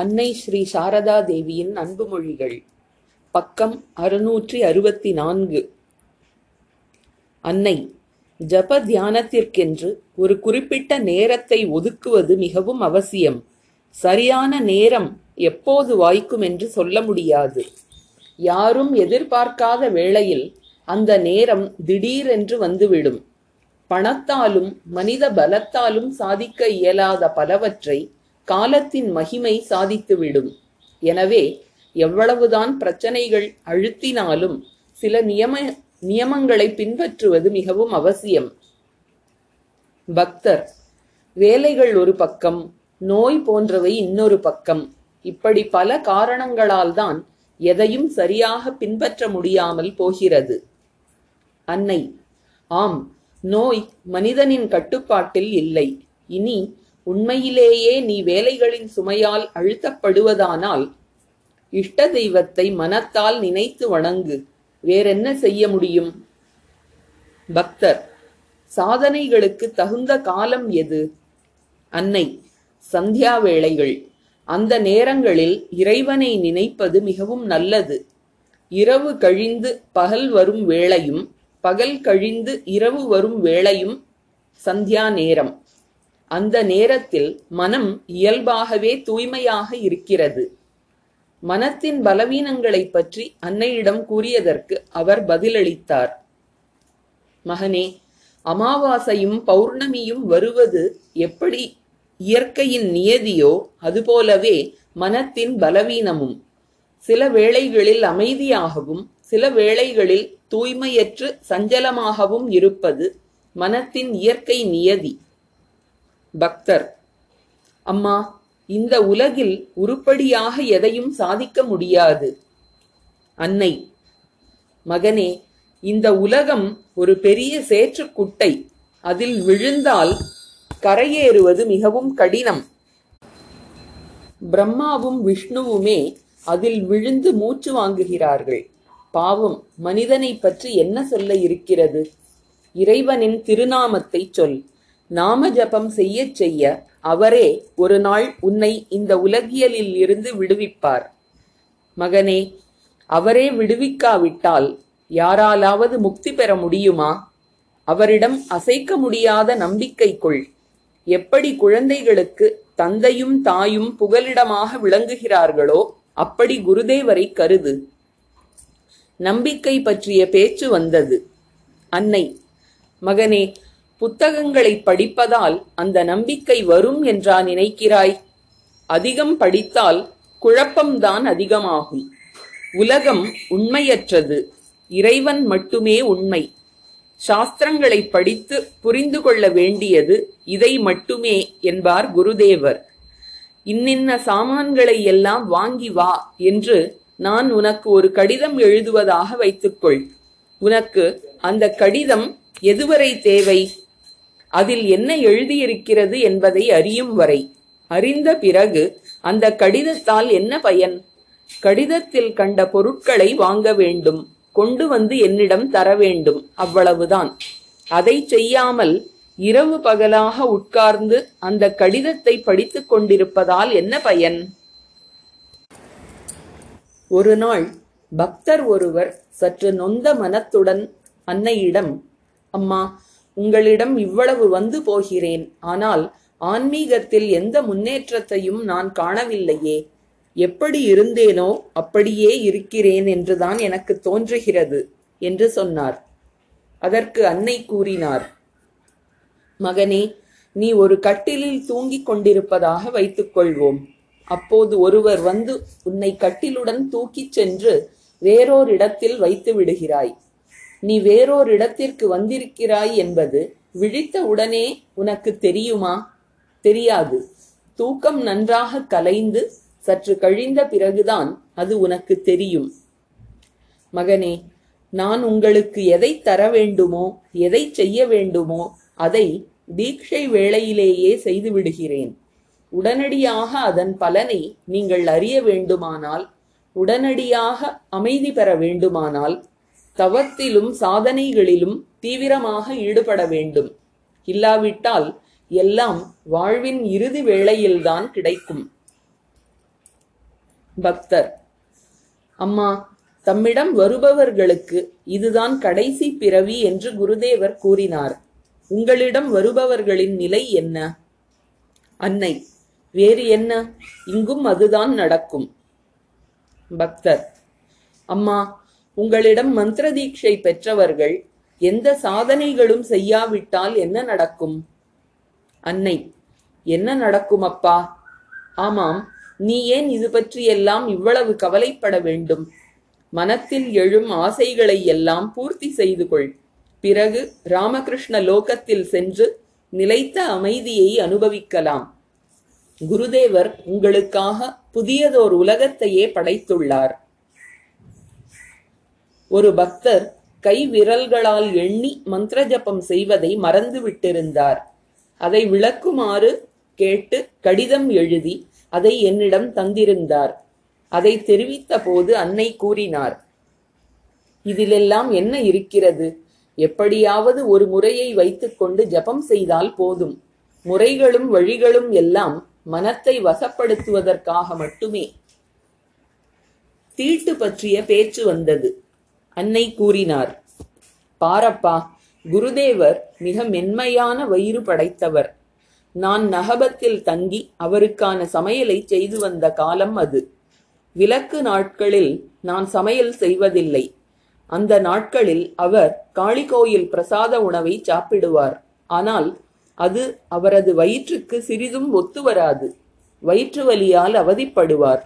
அன்னை ஸ்ரீ சாரதாதேவியின் அன்பு மொழிகள் பக்கம் 664. அன்னை, ஜப தியானத்திற்கென்று ஒரு குறிப்பிட்ட நேரத்தை ஒதுக்குவது மிகவும் அவசியம். சரியான நேரம் எப்போது வாய்க்கும் என்று சொல்ல முடியாது. யாரும் எதிர்பார்க்காத வேளையில் அந்த நேரம் திடீரென்று வந்துவிடும். பணத்தாலும் மனித பலத்தாலும் சாதிக்க இயலாத பலவற்றை காலத்தின் மகிமை சாதித்துவிடும். எனவே எவ்வளவுதான் பிரச்சனைகள் அழுத்தினாலும் சில நியமங்களை பின்பற்றுவது மிகவும் அவசியம். பக்தர், வேலைகள் ஒரு பக்கம், நோய் போன்றவை இன்னொரு பக்கம், இப்படி பல காரணங்களால் தான் எதையும் சரியாக பின்பற்ற முடியாமல் போகிறது. அன்னை, ஆம், நோய் மனிதனின் கட்டுப்பாட்டில் இல்லை. இனி உண்மையிலேயே நீ வேலைகளின் சுமையால் அழுத்தப்படுவதானால் இஷ்ட தெய்வத்தை மனத்தால் நினைத்து வணங்கு. வேறென்ன செய்ய முடியும்? பக்தர், சாதனைகளுக்கு தகுந்த காலம் எது? அன்னை, சந்தியா வேளைகள். அந்த நேரங்களில் இறைவனை நினைப்பது மிகவும் நல்லது. இரவு கழிந்து பகல் வரும் வேளையும் பகல் கழிந்து இரவு வரும் வேளையும் சந்தியா நேரம். அந்த நேரத்தில் மனம் இயல்பாகவே தூய்மையாக இருக்கிறது. மனத்தின் பலவீனங்களை பற்றி அன்னையிடம் கூறியதற்கு அவர் பதிலளித்தார். மகனே, அமாவாசையும் பௌர்ணமியும் வருவது எப்படி இயற்கையின் நியதியோ அதுபோலவே மனத்தின் பலவீனமும். சில வேளைகளில் அமைதியாகவும் சில வேளைகளில் தூய்மையற்று சஞ்சலமாகவும் இருப்பது மனத்தின் இயற்கை நியதி. பக்தர், அம்மா, இந்த உலகில் உருப்படியாக எதையும் சாதிக்க முடியாது. அன்னை, மகனே, இந்த உலகம் ஒரு பெரிய சேற்றுக்குட்டை. அதில் விழுந்தால் கரையேறுவது மிகவும் கடினம். பிரம்மாவும் விஷ்ணுவுமே அதில் விழுந்து மூச்சு வாங்குகிறார்கள். பாவம், மனிதனை பற்றி என்ன சொல்ல இருக்கிறது? இறைவனின் திருநாமத்தை சொல். நாம ஜபம் செய்ய செய்ய அவரே ஒரு நாள் உன்னை இந்த உலகியலில் இருந்து விடுவிப்பார். மகனே, அவரே விடுவிக்காவிட்டால் யாராலாவது முக்தி பெற முடியுமா? அவரிடம் அசைக்க முடியாத நம்பிக்கை கொள். எப்படி குழந்தைகளுக்கு தந்தையும் தாயும் புகலிடமாக விளங்குகிறார்களோ அப்படி குருதேவரை கருது. நம்பிக்கை பற்றிய பேச்சு வந்தது. அன்னை, மகனே, புத்தகங்களை படிப்பதால் அந்த நம்பிக்கை வரும் என்றா நினைக்கிறாய்? அதிகம் படித்தால் குழப்பம்தான் அதிகமாகும். உலகம் உண்மையற்றது. இறைவன் மட்டுமே உண்மை. சாஸ்திரங்களை படித்து புரிந்து கொள்ள வேண்டியது இதை மட்டுமே என்பார் குருதேவர். இன்னின்ன சாமான்களை எல்லாம் வாங்கி வா என்று நான் உனக்கு ஒரு கடிதம் எழுதுவதாக வைத்துக்கொள். உனக்கு அந்த கடிதம் எதுவரை தேவை? அதில் என்ன எழுதியிருக்கிறது என்பதை அறியும் வரை. அறிந்த பிறகு அந்த கடிதத்தால் என்ன பயன்? கடிதத்தில் கண்ட பொருட்களை வாங்க வேண்டும், கொண்டு வந்து என்னிடம் தர வேண்டும், அவ்வளவுதான். அதை செய்யாமல் இரவு பகலாக உட்கார்ந்து அந்த கடிதத்தை படித்துக் கொண்டிருப்பதால் என்ன பயன்? ஒரு நாள் பக்தர் ஒருவர் சற்று நொந்த மனத்துடன் அன்னையிடம், அம்மா, உங்களிடம் இவ்வளவு வந்து போகிறேன், ஆனால் ஆன்மீகத்தில் எந்த முன்னேற்றத்தையும் நான் காணவில்லையே. எப்படி இருந்தேனோ அப்படியே இருக்கிறேன் என்றுதான் எனக்கு தோன்றுகிறது என்று சொன்னார். அதற்கு அன்னை கூறினார், மகனே, நீ ஒரு கட்டிலில் தூங்கிக் கொண்டிருப்பதாக வைத்துக் கொள்வோம். அப்போது ஒருவர் வந்து உன்னை கட்டிலுடன் தூக்கிச் சென்று வேறோர் இடத்தில் வைத்து விடுகிறாய். நீ வேறோர் இடத்திற்கு வந்திருக்கிறாய் என்பது விழித்த உடனே உனக்கு தெரியுமா? தெரியாது. தூக்கம் நன்றாக கலைந்து சற்று கழிந்த பிறகுதான் அது உனக்கு தெரியும். மகனே, நான் உங்களுக்கு எதை தர வேண்டுமோ எதை செய்ய வேண்டுமோ அதை தீட்சை வேளையிலேயே செய்து விடுகிறேன். உடனடியாக அதன் பலனை நீங்கள் அறிய வேண்டுமானால், உடனடியாக அமைதி பெற வேண்டுமானால் தவத்திலும் சாதனைகளிலும் தீவிரமாக ஈடுபட வேண்டும். இல்லாவிட்டால் எல்லாம் வாழ்வின் இறுதி வேளையில்தான் கிடைக்கும். பக்தர். அம்மா, தம்மிடம் வருபவர்களுக்கு இதுதான் கடைசி பிறவி என்று குருதேவர் கூறினார். உங்களிடம் வருபவர்களின் நிலை என்ன? அன்னை, வேறு என்ன, இங்கும் அதுதான் நடக்கும். பக்தர், அம்மா, உங்களிடம் மந்திர தீட்சை பெற்றவர்கள் எந்த சாதனைகளும் செய்யாவிட்டால் என்ன நடக்கும்? அன்னை, என்ன நடக்கும் அப்பா? ஆமாம், நீ ஏன் இது பற்றியெல்லாம் இவ்வளவு கவலைப்பட வேண்டும்? மனத்தில் எழும் ஆசைகளை எல்லாம் பூர்த்தி செய்து கொள். பிறகு ராமகிருஷ்ண லோகத்தில் சென்று நிலைத்த அமைதியை அனுபவிக்கலாம். குருதேவர் உங்களுக்காக புதியதோர் உலகத்தையே படைத்துள்ளார். ஒரு பக்தர் கை விரல்களால் எண்ணி மந்திர ஜபம் செய்வதை மறந்துவிட்டிருந்தார். அதை விளக்குமாறு கேட்டு கடிதம் எழுதி அதை என்னிடம் தந்திருந்தார். அதை தெரிவித்த போது அன்னை கூறினார், இதிலெல்லாம் என்ன இருக்கிறது? எப்படியாவது ஒரு முறையை வைத்துக்கொண்டு ஜபம் செய்தால் போதும். முறைகளும் வழிகளும் எல்லாம் மனத்தை வசப்படுத்துவதற்காக மட்டுமே. தீட்டு பற்றிய பேச்சு வந்தது. அன்னை கூறினார், பாரப்பா, குருதேவர் மிக மென்மையான வயிறு படைத்தவர். நான் நகபத்தில் தங்கி அவருக்கான சமையலை செய்து வந்த காலம் அது. விலக்கு நாட்களில் நான் சமையல் செய்வதில்லை. அந்த நாட்களில் அவர் காளி கோயில் பிரசாத உணவை சாப்பிடுவார். ஆனால் அது அவரது வயிற்றுக்கு சிறிதும் ஒத்து வராது. வயிற்று வலியால் அவதிப்படுவார்.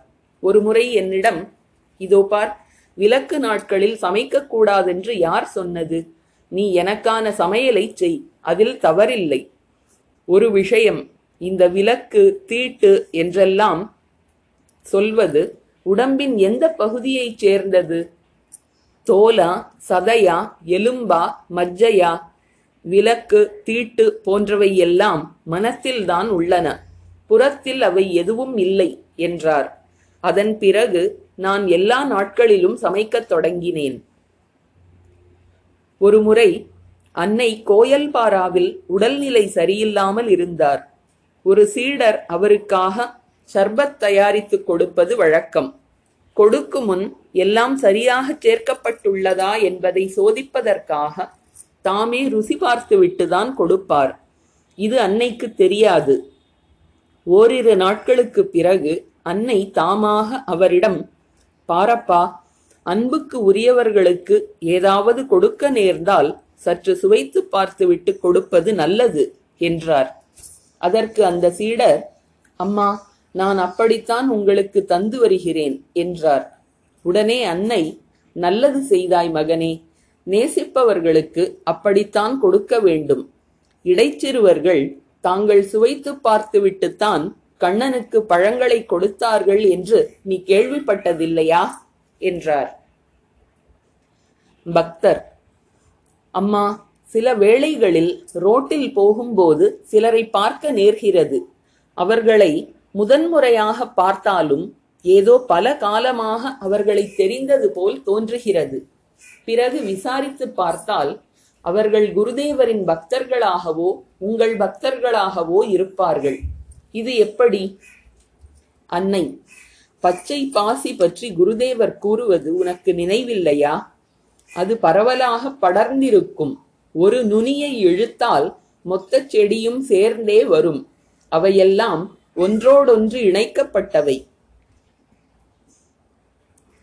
ஒரு முறை என்னிடம், இதோ பார், விலக்கு நாட்களில் சமைக்கக்கூடாதென்று யார் சொன்னது? நீ எனக்கான சமையலை செய், அதில் தவறில்லை. ஒரு விஷயம், இந்த விலக்கு தீட்டு என்றெல்லாம் சொல்வது உடம்பின் எந்த பகுதியைச் சேர்ந்தது? தோலா, சதையா, எலும்பா, மஜ்ஜையா? விலக்கு தீட்டு போன்றவை எல்லாம் மனத்தில்தான் உள்ளன. புறத்தில் அவை எதுவும் இல்லை என்றார். அதன் பிறகு நான் எல்லா நாட்களிலும் சமைக்கத் தொடங்கினேன். ஒரு முறை அன்னை கோயல்பாராவில் உடல்நிலை சரியில்லாமல் இருந்தார். ஒரு சீடர் அவருக்காக சர்பத் தயாரித்து கொடுப்பது வழக்கம். கொடுக்கும் முன் எல்லாம் சரியாக சேர்க்கப்பட்டுள்ளதா என்பதை சோதிப்பதற்காக தாமே ருசி பார்த்துவிட்டுதான் கொடுப்பார். இது அன்னைக்கு தெரியாது. ஓரிரு நாட்களுக்கு பிறகு அன்னை தாமாக அவரிடம், பாரப்பா, அன்புக்கு உரியவர்களுக்கு ஏதாவது கொடுக்க நேர்ந்தால் சற்று சுவைத்து பார்த்துவிட்டு கொடுப்பது நல்லது என்றார். அதற்கு அந்த சீடர், அம்மா, நான் அப்படித்தான் உங்களுக்கு தந்து வருகிறேன் என்றார். உடனே அன்னை, நல்லது செய்தாய் மகனே, நேசிப்பவர்களுக்கு அப்படித்தான் கொடுக்க வேண்டும். இடைச்சிறுவர்கள் தாங்கள் சுவைத்து பார்த்துவிட்டுத்தான் கண்ணனுக்கு பழங்களை கொடுத்தார்கள் என்று நீ கேள்விப்பட்டதில்லையா என்றார். பக்தர், அம்மா, சில வேளைகளில் ரோட்டில் போகும்போது சிலரை பார்க்க நேர்கிறது. அவர்களை முதன்முறையாக பார்த்தாலும் ஏதோ பல காலமாக அவர்களை தெரிந்தது போல் தோன்றுகிறது. பிறகு விசாரித்து பார்த்தால் அவர்கள் குருதேவரின் பக்தர்களாகவோ உங்கள் பக்தர்களாகவோ இருப்பார்கள். இது எப்படி? அன்னை, பச்சை பாசி பற்றி குருதேவர் கூறுவது உனக்கு நினைவில்லையா? அது பரவலாக படர்ந்திருக்கும். ஒரு நுனியை இழுத்தால் மொத்த செடியும் சேர்ந்தே வரும். அவையெல்லாம் ஒன்றோடொன்று இணைக்கப்பட்டவை.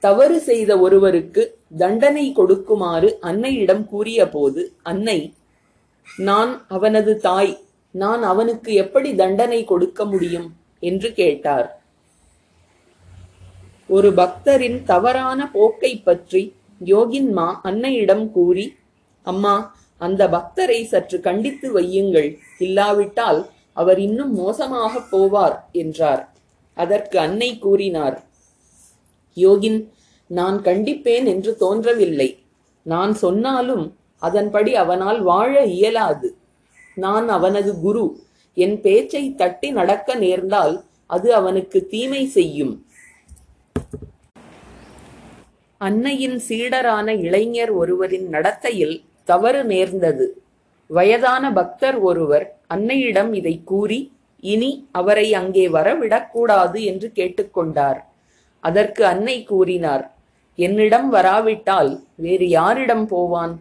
தவறு செய்த ஒருவருக்கு தண்டனை கொடுக்குமாறு அன்னையிடம் கூறிய போது அன்னை, நான் அவனது தாய், நான் அவனுக்கு எப்படி தண்டனை கொடுக்க முடியும் என்று கேட்டார். ஒரு பக்தரின் தவறான போக்கை பற்றி யோகின்மா அன்னையிடம் கூறி, அம்மா, அந்த பக்தரை சற்று கண்டித்து வையுங்கள், இல்லாவிட்டால் அவர் இன்னும் மோசமாக போவார் என்றார். அதற்கு அன்னை கூறினார், யோகின், நான் கண்டிப்பேன் என்று தோன்றவில்லை. நான் சொன்னாலும் அதன்படி அவனால் வாழ இயலாது. நான் அவனது குரு. என் பேச்சை தட்டி நடக்க நேர்ந்தால் அது அவனுக்கு தீமை செய்யும். அன்னையின் சீடரான இளைஞர் ஒருவரின் நடத்தையில் தவறு நேர்ந்தது. வயதான பக்தர் ஒருவர் அன்னையிடம் இதை கூறி இனி அவரை அங்கே வரவிடக்கூடாது என்று கேட்டுக்கொண்டார். அதற்கு அன்னை கூறினார், என்னிடம் வராவிட்டால் வேறு யாரிடம் போவான்?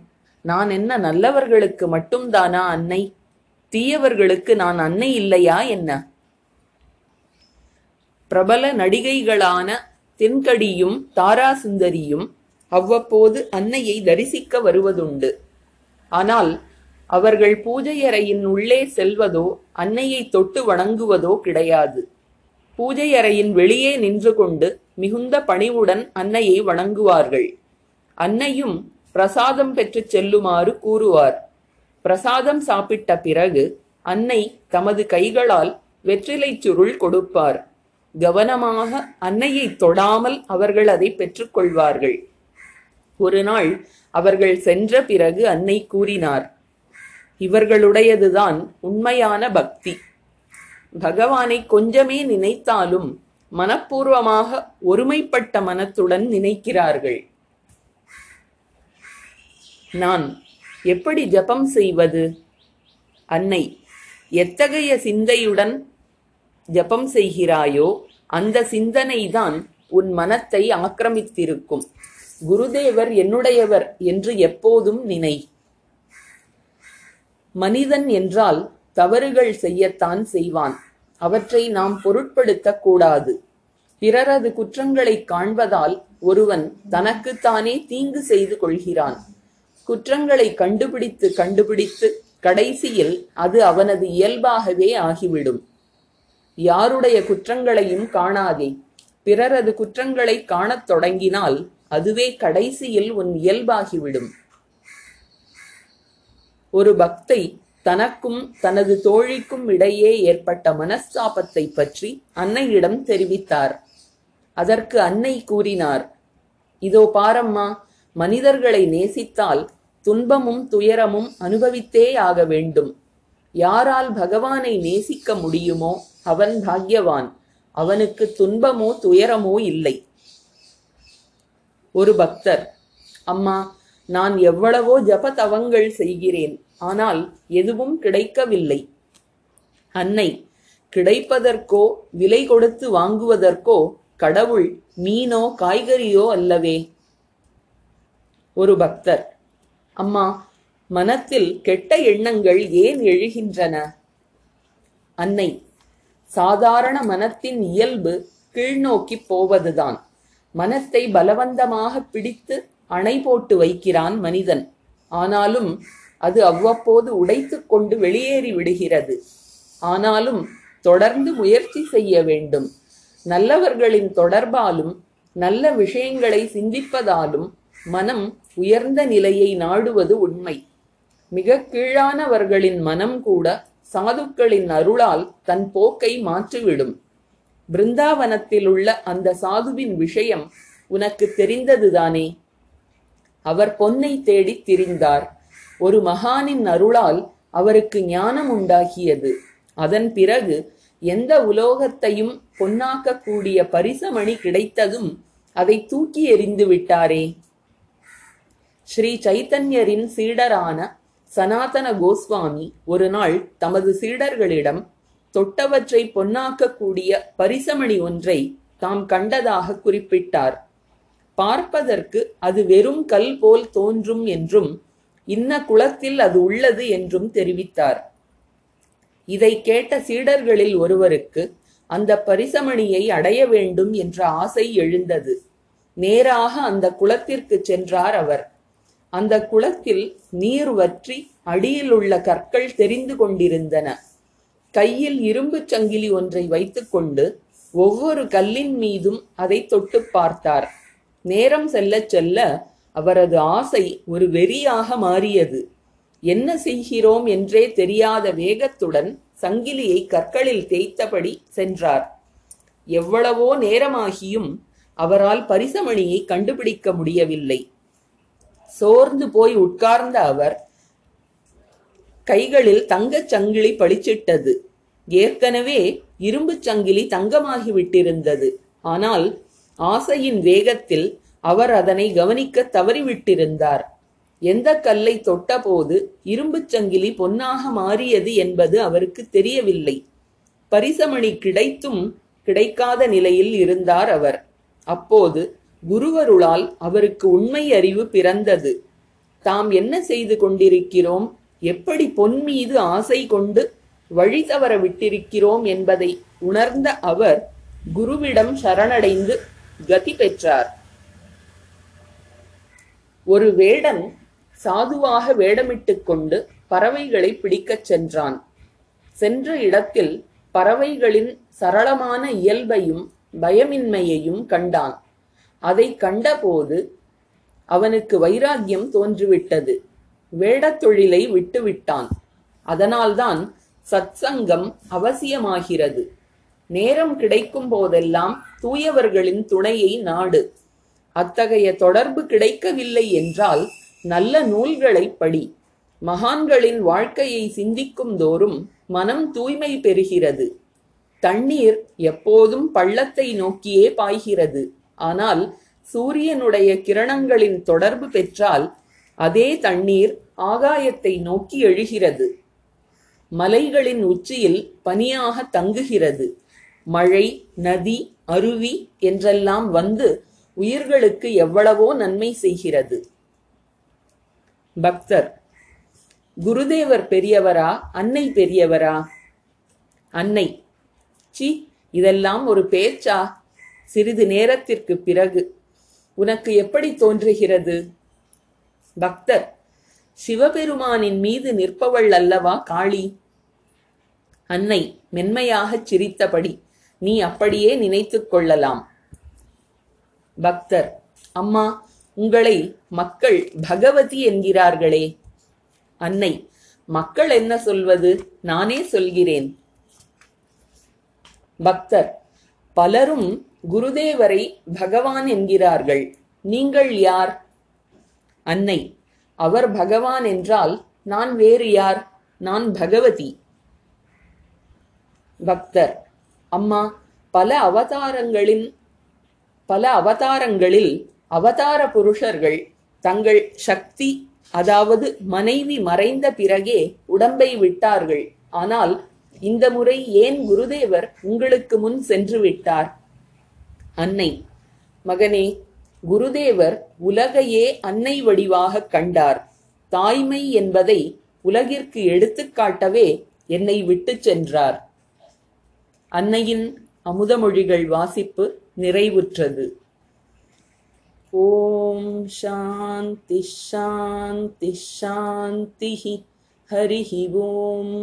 நான் என்ன நல்லவர்களுக்கு மட்டும்தானா அன்னை? தீயவர்களுக்கு நான் அன்னை இல்லையா என்ன? பிரபல நடிகைகளான தின்கடியும் தாரா சுந்தரியும் அவ்வப்போது அன்னையை தரிசிக்க வருவதுண்டு. ஆனால் அவர்கள் பூஜையறையின் உள்ளே செல்வதோ அன்னையை தொட்டு வணங்குவதோ கிடையாது. பூஜையறையின் வெளியே நின்று கொண்டு மிகுந்த பணிவுடன் அன்னையை வணங்குவார்கள். அன்னையும் பிரசாதம் பெற்று செல்லுமாறு கூறுவார். பிரசாதம் சாப்பிட்ட பிறகு அன்னை தமது கைகளால் வெற்றிலை சுருள் கொடுப்பார். கவனமாக அன்னையை தொடாமல் அவர்கள் அதை பெற்றுக்கொள்வார்கள். ஒரு நாள் அவர்கள் சென்ற பிறகு அன்னை கூறினார், இவர்களுடையதுதான் உண்மையான பக்தி. பகவானை கொஞ்சமே நினைத்தாலும் மனப்பூர்வமாக ஒருமைப்பட்ட மனத்துடன் நினைக்கிறார்கள். நான் எப்படி ஜபம் செய்வது? அன்னை, எத்தகைய சிந்தையுடன் ஜபம் செய்கிறாயோ அந்த சிந்தனைதான் உன் மனத்தை ஆக்கிரமித்திருக்கும். குருதேவர் என்னுடையவர் என்று எப்போதும் நினை. மனிதன் என்றால் தவறுகள் செய்யத்தான் செய்வான். அவற்றை நாம் பொருட்படுத்தக் கூடாது. பிறரது குற்றங்களை காண்பதால் ஒருவன் தனக்குத்தானே தீங்கு செய்து கொள்கிறான். குற்றங்களை கண்டுபிடித்து கடைசியில் அது அவனது இயல்பாகவே ஆகிவிடும். யாருடைய குற்றங்களையும் காணாதே. பிறரது குற்றங்களை காணத் தொடங்கினால் அதுவே கடைசியில் உன் இயல்பாகிவிடும். ஒரு பக்தை தனக்கும் தனது தோழிக்கும் இடையே ஏற்பட்ட மனஸ்தாபத்தை பற்றி அன்னையிடம் தெரிவித்தார். அதற்கு அன்னை கூறினார், இதோ பாரம்மா, மனிதர்களை நேசித்தால் துன்பமும் துயரமும் அனுபவித்தே ஆக வேண்டும். யாரால் பகவானை நேசிக்க முடியுமோ அவன் பாக்யவான். அவனுக்கு துன்பமோ துயரமோ இல்லை. ஒரு பக்தர், அம்மா, நான் எவ்வளவோ ஜப தவங்கள் செய்கிறேன், ஆனால் எதுவும் கிடைக்கவில்லை. அன்னை, கிடைப்பதற்கோ விலை கொடுத்து வாங்குவதற்கோ கடவுள் மீனோ காய்கறியோ அல்லவே. ஒரு பக்தர், அம்மா, மனத்தில் கெட்ட எண்ணங்கள் ஏன் எழுகின்றன? அன்னை, சாதாரண மனத்தின் இயல்பு கீழ்நோக்கி போவதுதான். மனத்தை பலவந்தமாக பிடித்து அணை போட்டு வைக்கிறான் மனிதன். ஆனாலும் அது அவ்வப்போது உடைத்து கொண்டு வெளியேறி விடுகிறது. ஆனாலும் தொடர்ந்து முயற்சி செய்ய வேண்டும். நல்லவர்களின் தொடர்பாலும் நல்ல விஷயங்களை சிந்திப்பதாலும் மனம் உயர்ந்த நிலையை நாடுவது உண்மை. மிக கீழானவர்களின் மனம் கூட சாதுக்களின் அருளால் தன் போக்கை மாற்றிவிடும். பிருந்தாவனத்தில் உள்ள அந்த சாதுவின் விஷயம் உனக்கு தெரிந்ததுதானே? அவர் பொன்னை தேடி திரிந்தார். ஒரு மகானின் அருளால் அவருக்கு ஞானம் உண்டாகியது. அதன் பிறகு எந்த உலோகத்தையும் பொன்னாக்கக்கூடிய பரிசமணி கிடைத்ததும் அதை தூக்கி எறிந்து விட்டாரே. ஸ்ரீ சைதன்யரின் சீடரான சநாதன கோஸ்வாமி ஒரு நாள் தமது சீடர்களிடம் தொட்டவற்றை பொன்னாக்கக்கூடிய பரிசமணி ஒன்றை தாம் கண்டதாக குறிப்பிட்டார். பார்ப்பதற்கு அது வெறும் கல் போல் தோன்றும் என்றும் இன்ன குளத்தில் அது உள்ளது என்றும் தெரிவித்தார். இதை கேட்ட சீடர்களில் ஒருவருக்கு அந்த பரிசமணியை அடைய வேண்டும் என்ற ஆசை எழுந்தது. நேராக அந்த குளத்திற்கு சென்றார் அவர். அந்த குளத்தில் நீர் வற்றி அடியில் உள்ள கற்கள் தெரிந்து கொண்டிருந்தன. கையில் இரும்பு சங்கிலி ஒன்றை வைத்துக்கொண்டு ஒவ்வொரு கல்லின் மீதும் அதை தொட்டு பார்த்தார். நேரம் செல்ல செல்ல அவரது ஆசை ஒரு வெறியாக மாறியது. என்ன செய்கிறோம் என்றே தெரியாத வேகத்துடன் சங்கிலியை கற்களில் தேய்த்தபடி சென்றார். எவ்வளவோ நேரமாகியும் அவரால் பரிசமணியை கண்டுபிடிக்க முடியவில்லை. சோர்ந்து போய் உட்கார்ந்த அவர் கைகளில் தங்கச் சங்கிலி பளிச்சிட்டது. ஏற்கனவே இரும்பு சங்கிலி தங்கமாகிவிட்டிருந்தது. ஆனால் ஆசையின் வேகத்தில் அவர் அதனை கவனிக்க தவறிவிட்டிருந்தார். எந்த கல்லை தொட்டபோது இரும்பு சங்கிலி பொன்னாக மாறியது என்பது அவருக்கு தெரியவில்லை. பரிசமணி கிடைத்தும் கிடைக்காத நிலையில் இருந்தார் அவர். அப்போது குருவருளால் அவருக்கு உண்மை அறிவு பிறந்தது. தாம் என்ன செய்து கொண்டிருக்கிறோம், எப்படி பொன் மீது ஆசை கொண்டு வழி தவற விட்டிருக்கிறோம் என்பதை உணர்ந்த அவர் குருவிடம் சரணடைந்து கதி பெற்றார். ஒரு வேடன் சாதுவாக வேடமிட்டு கொண்டு பறவைகளை பிடிக்கச் சென்றான். சென்ற இடத்தில் பறவைகளின் சரளமான இயல்பையும் பயமின்மையையும் கண்டான். அதை கண்டபோது அவனுக்கு வைராக்கியம் தோன்றிவிட்டது. வேடத் தொழிலை விட்டுவிட்டான். அதனால்தான் சத்சங்கம் அவசியமாகிறது. நேரம் கிடைக்கும் போதெல்லாம் தூயவர்களின் துணையை நாடு. அத்தகைய தொடர்பு கிடைக்கவில்லை என்றால் நல்ல நூல்களை படி. மகான்களின் வாழ்க்கையை சிந்திக்கும் தோறும் மனம் தூய்மை பெறுகிறது. தண்ணீர் எப்போதும் பள்ளத்தை நோக்கியே பாய்கிறது. ஆனால் சூரியனுடைய கிரணங்களின் தொடர்பு பெற்றால் அதே தண்ணீர் ஆகாயத்தை நோக்கி எழுகிறது. மலைகளின் உச்சியில் பனியாக தங்குகிறது. மழை, நதி, அருவி என்றெல்லாம் வந்து உயிர்களுக்கு எவ்வளவோ நன்மை செய்கிறது. பக்தர்: குருதேவர் பெரியவரா, அன்னை பெரியவரா? அன்னை: சி, இதெல்லாம் ஒரு பேச்சா? சிறிது நேரத்திற்கு பிறகு: உனக்கு எப்படி தோன்றுகிறது? பக்தர்: சிவபெருமானின் மீது நிற்பவள் அல்லவா காளி? அன்னை மென்மையாகச் சிரித்தபடி: நீ அப்படியே நினைத்துக் கொள்ளலாம். பக்தர்: அம்மா, உங்களை மக்கள் பகவதி என்கிறார்களே? அன்னை: மக்கள் என்ன சொல்வது, நானே சொல்கிறேன். பக்தர்: பலரும் குருதேவரை பகவான் என்கிறார்கள். நீங்கள் யார்? அன்னை: அவர் பகவான் என்றால் நான் வேறு யார்? நான் பகவதி. பக்தர்: அம்மா, பல அவதாரங்களில் அவதார புருஷர்கள் தங்கள் சக்தி, அதாவது மனைவி மறைந்த பிறகே உடம்பை விட்டார்கள். ஆனால் இந்த முறை ஏன் குருதேவர் உங்களுக்கு முன் சென்று விட்டார்? அன்னை: மகனே, குருதேவர் உலகையே அன்னை வடிவாக கண்டார். தாய்மை என்பதை உலகிற்கு எடுத்துக்காட்டவே என்னை விட்டு சென்றார். அன்னையின் அமுதமொழிகள் வாசிப்பு நிறைவுற்றது. ஓம் சாந்தி சாந்தி சாந்தி. ஹரி ஓம்.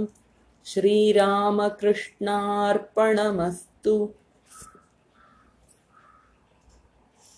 ஸ்ரீராமகிருஷ்ணார்பணமஸ்து.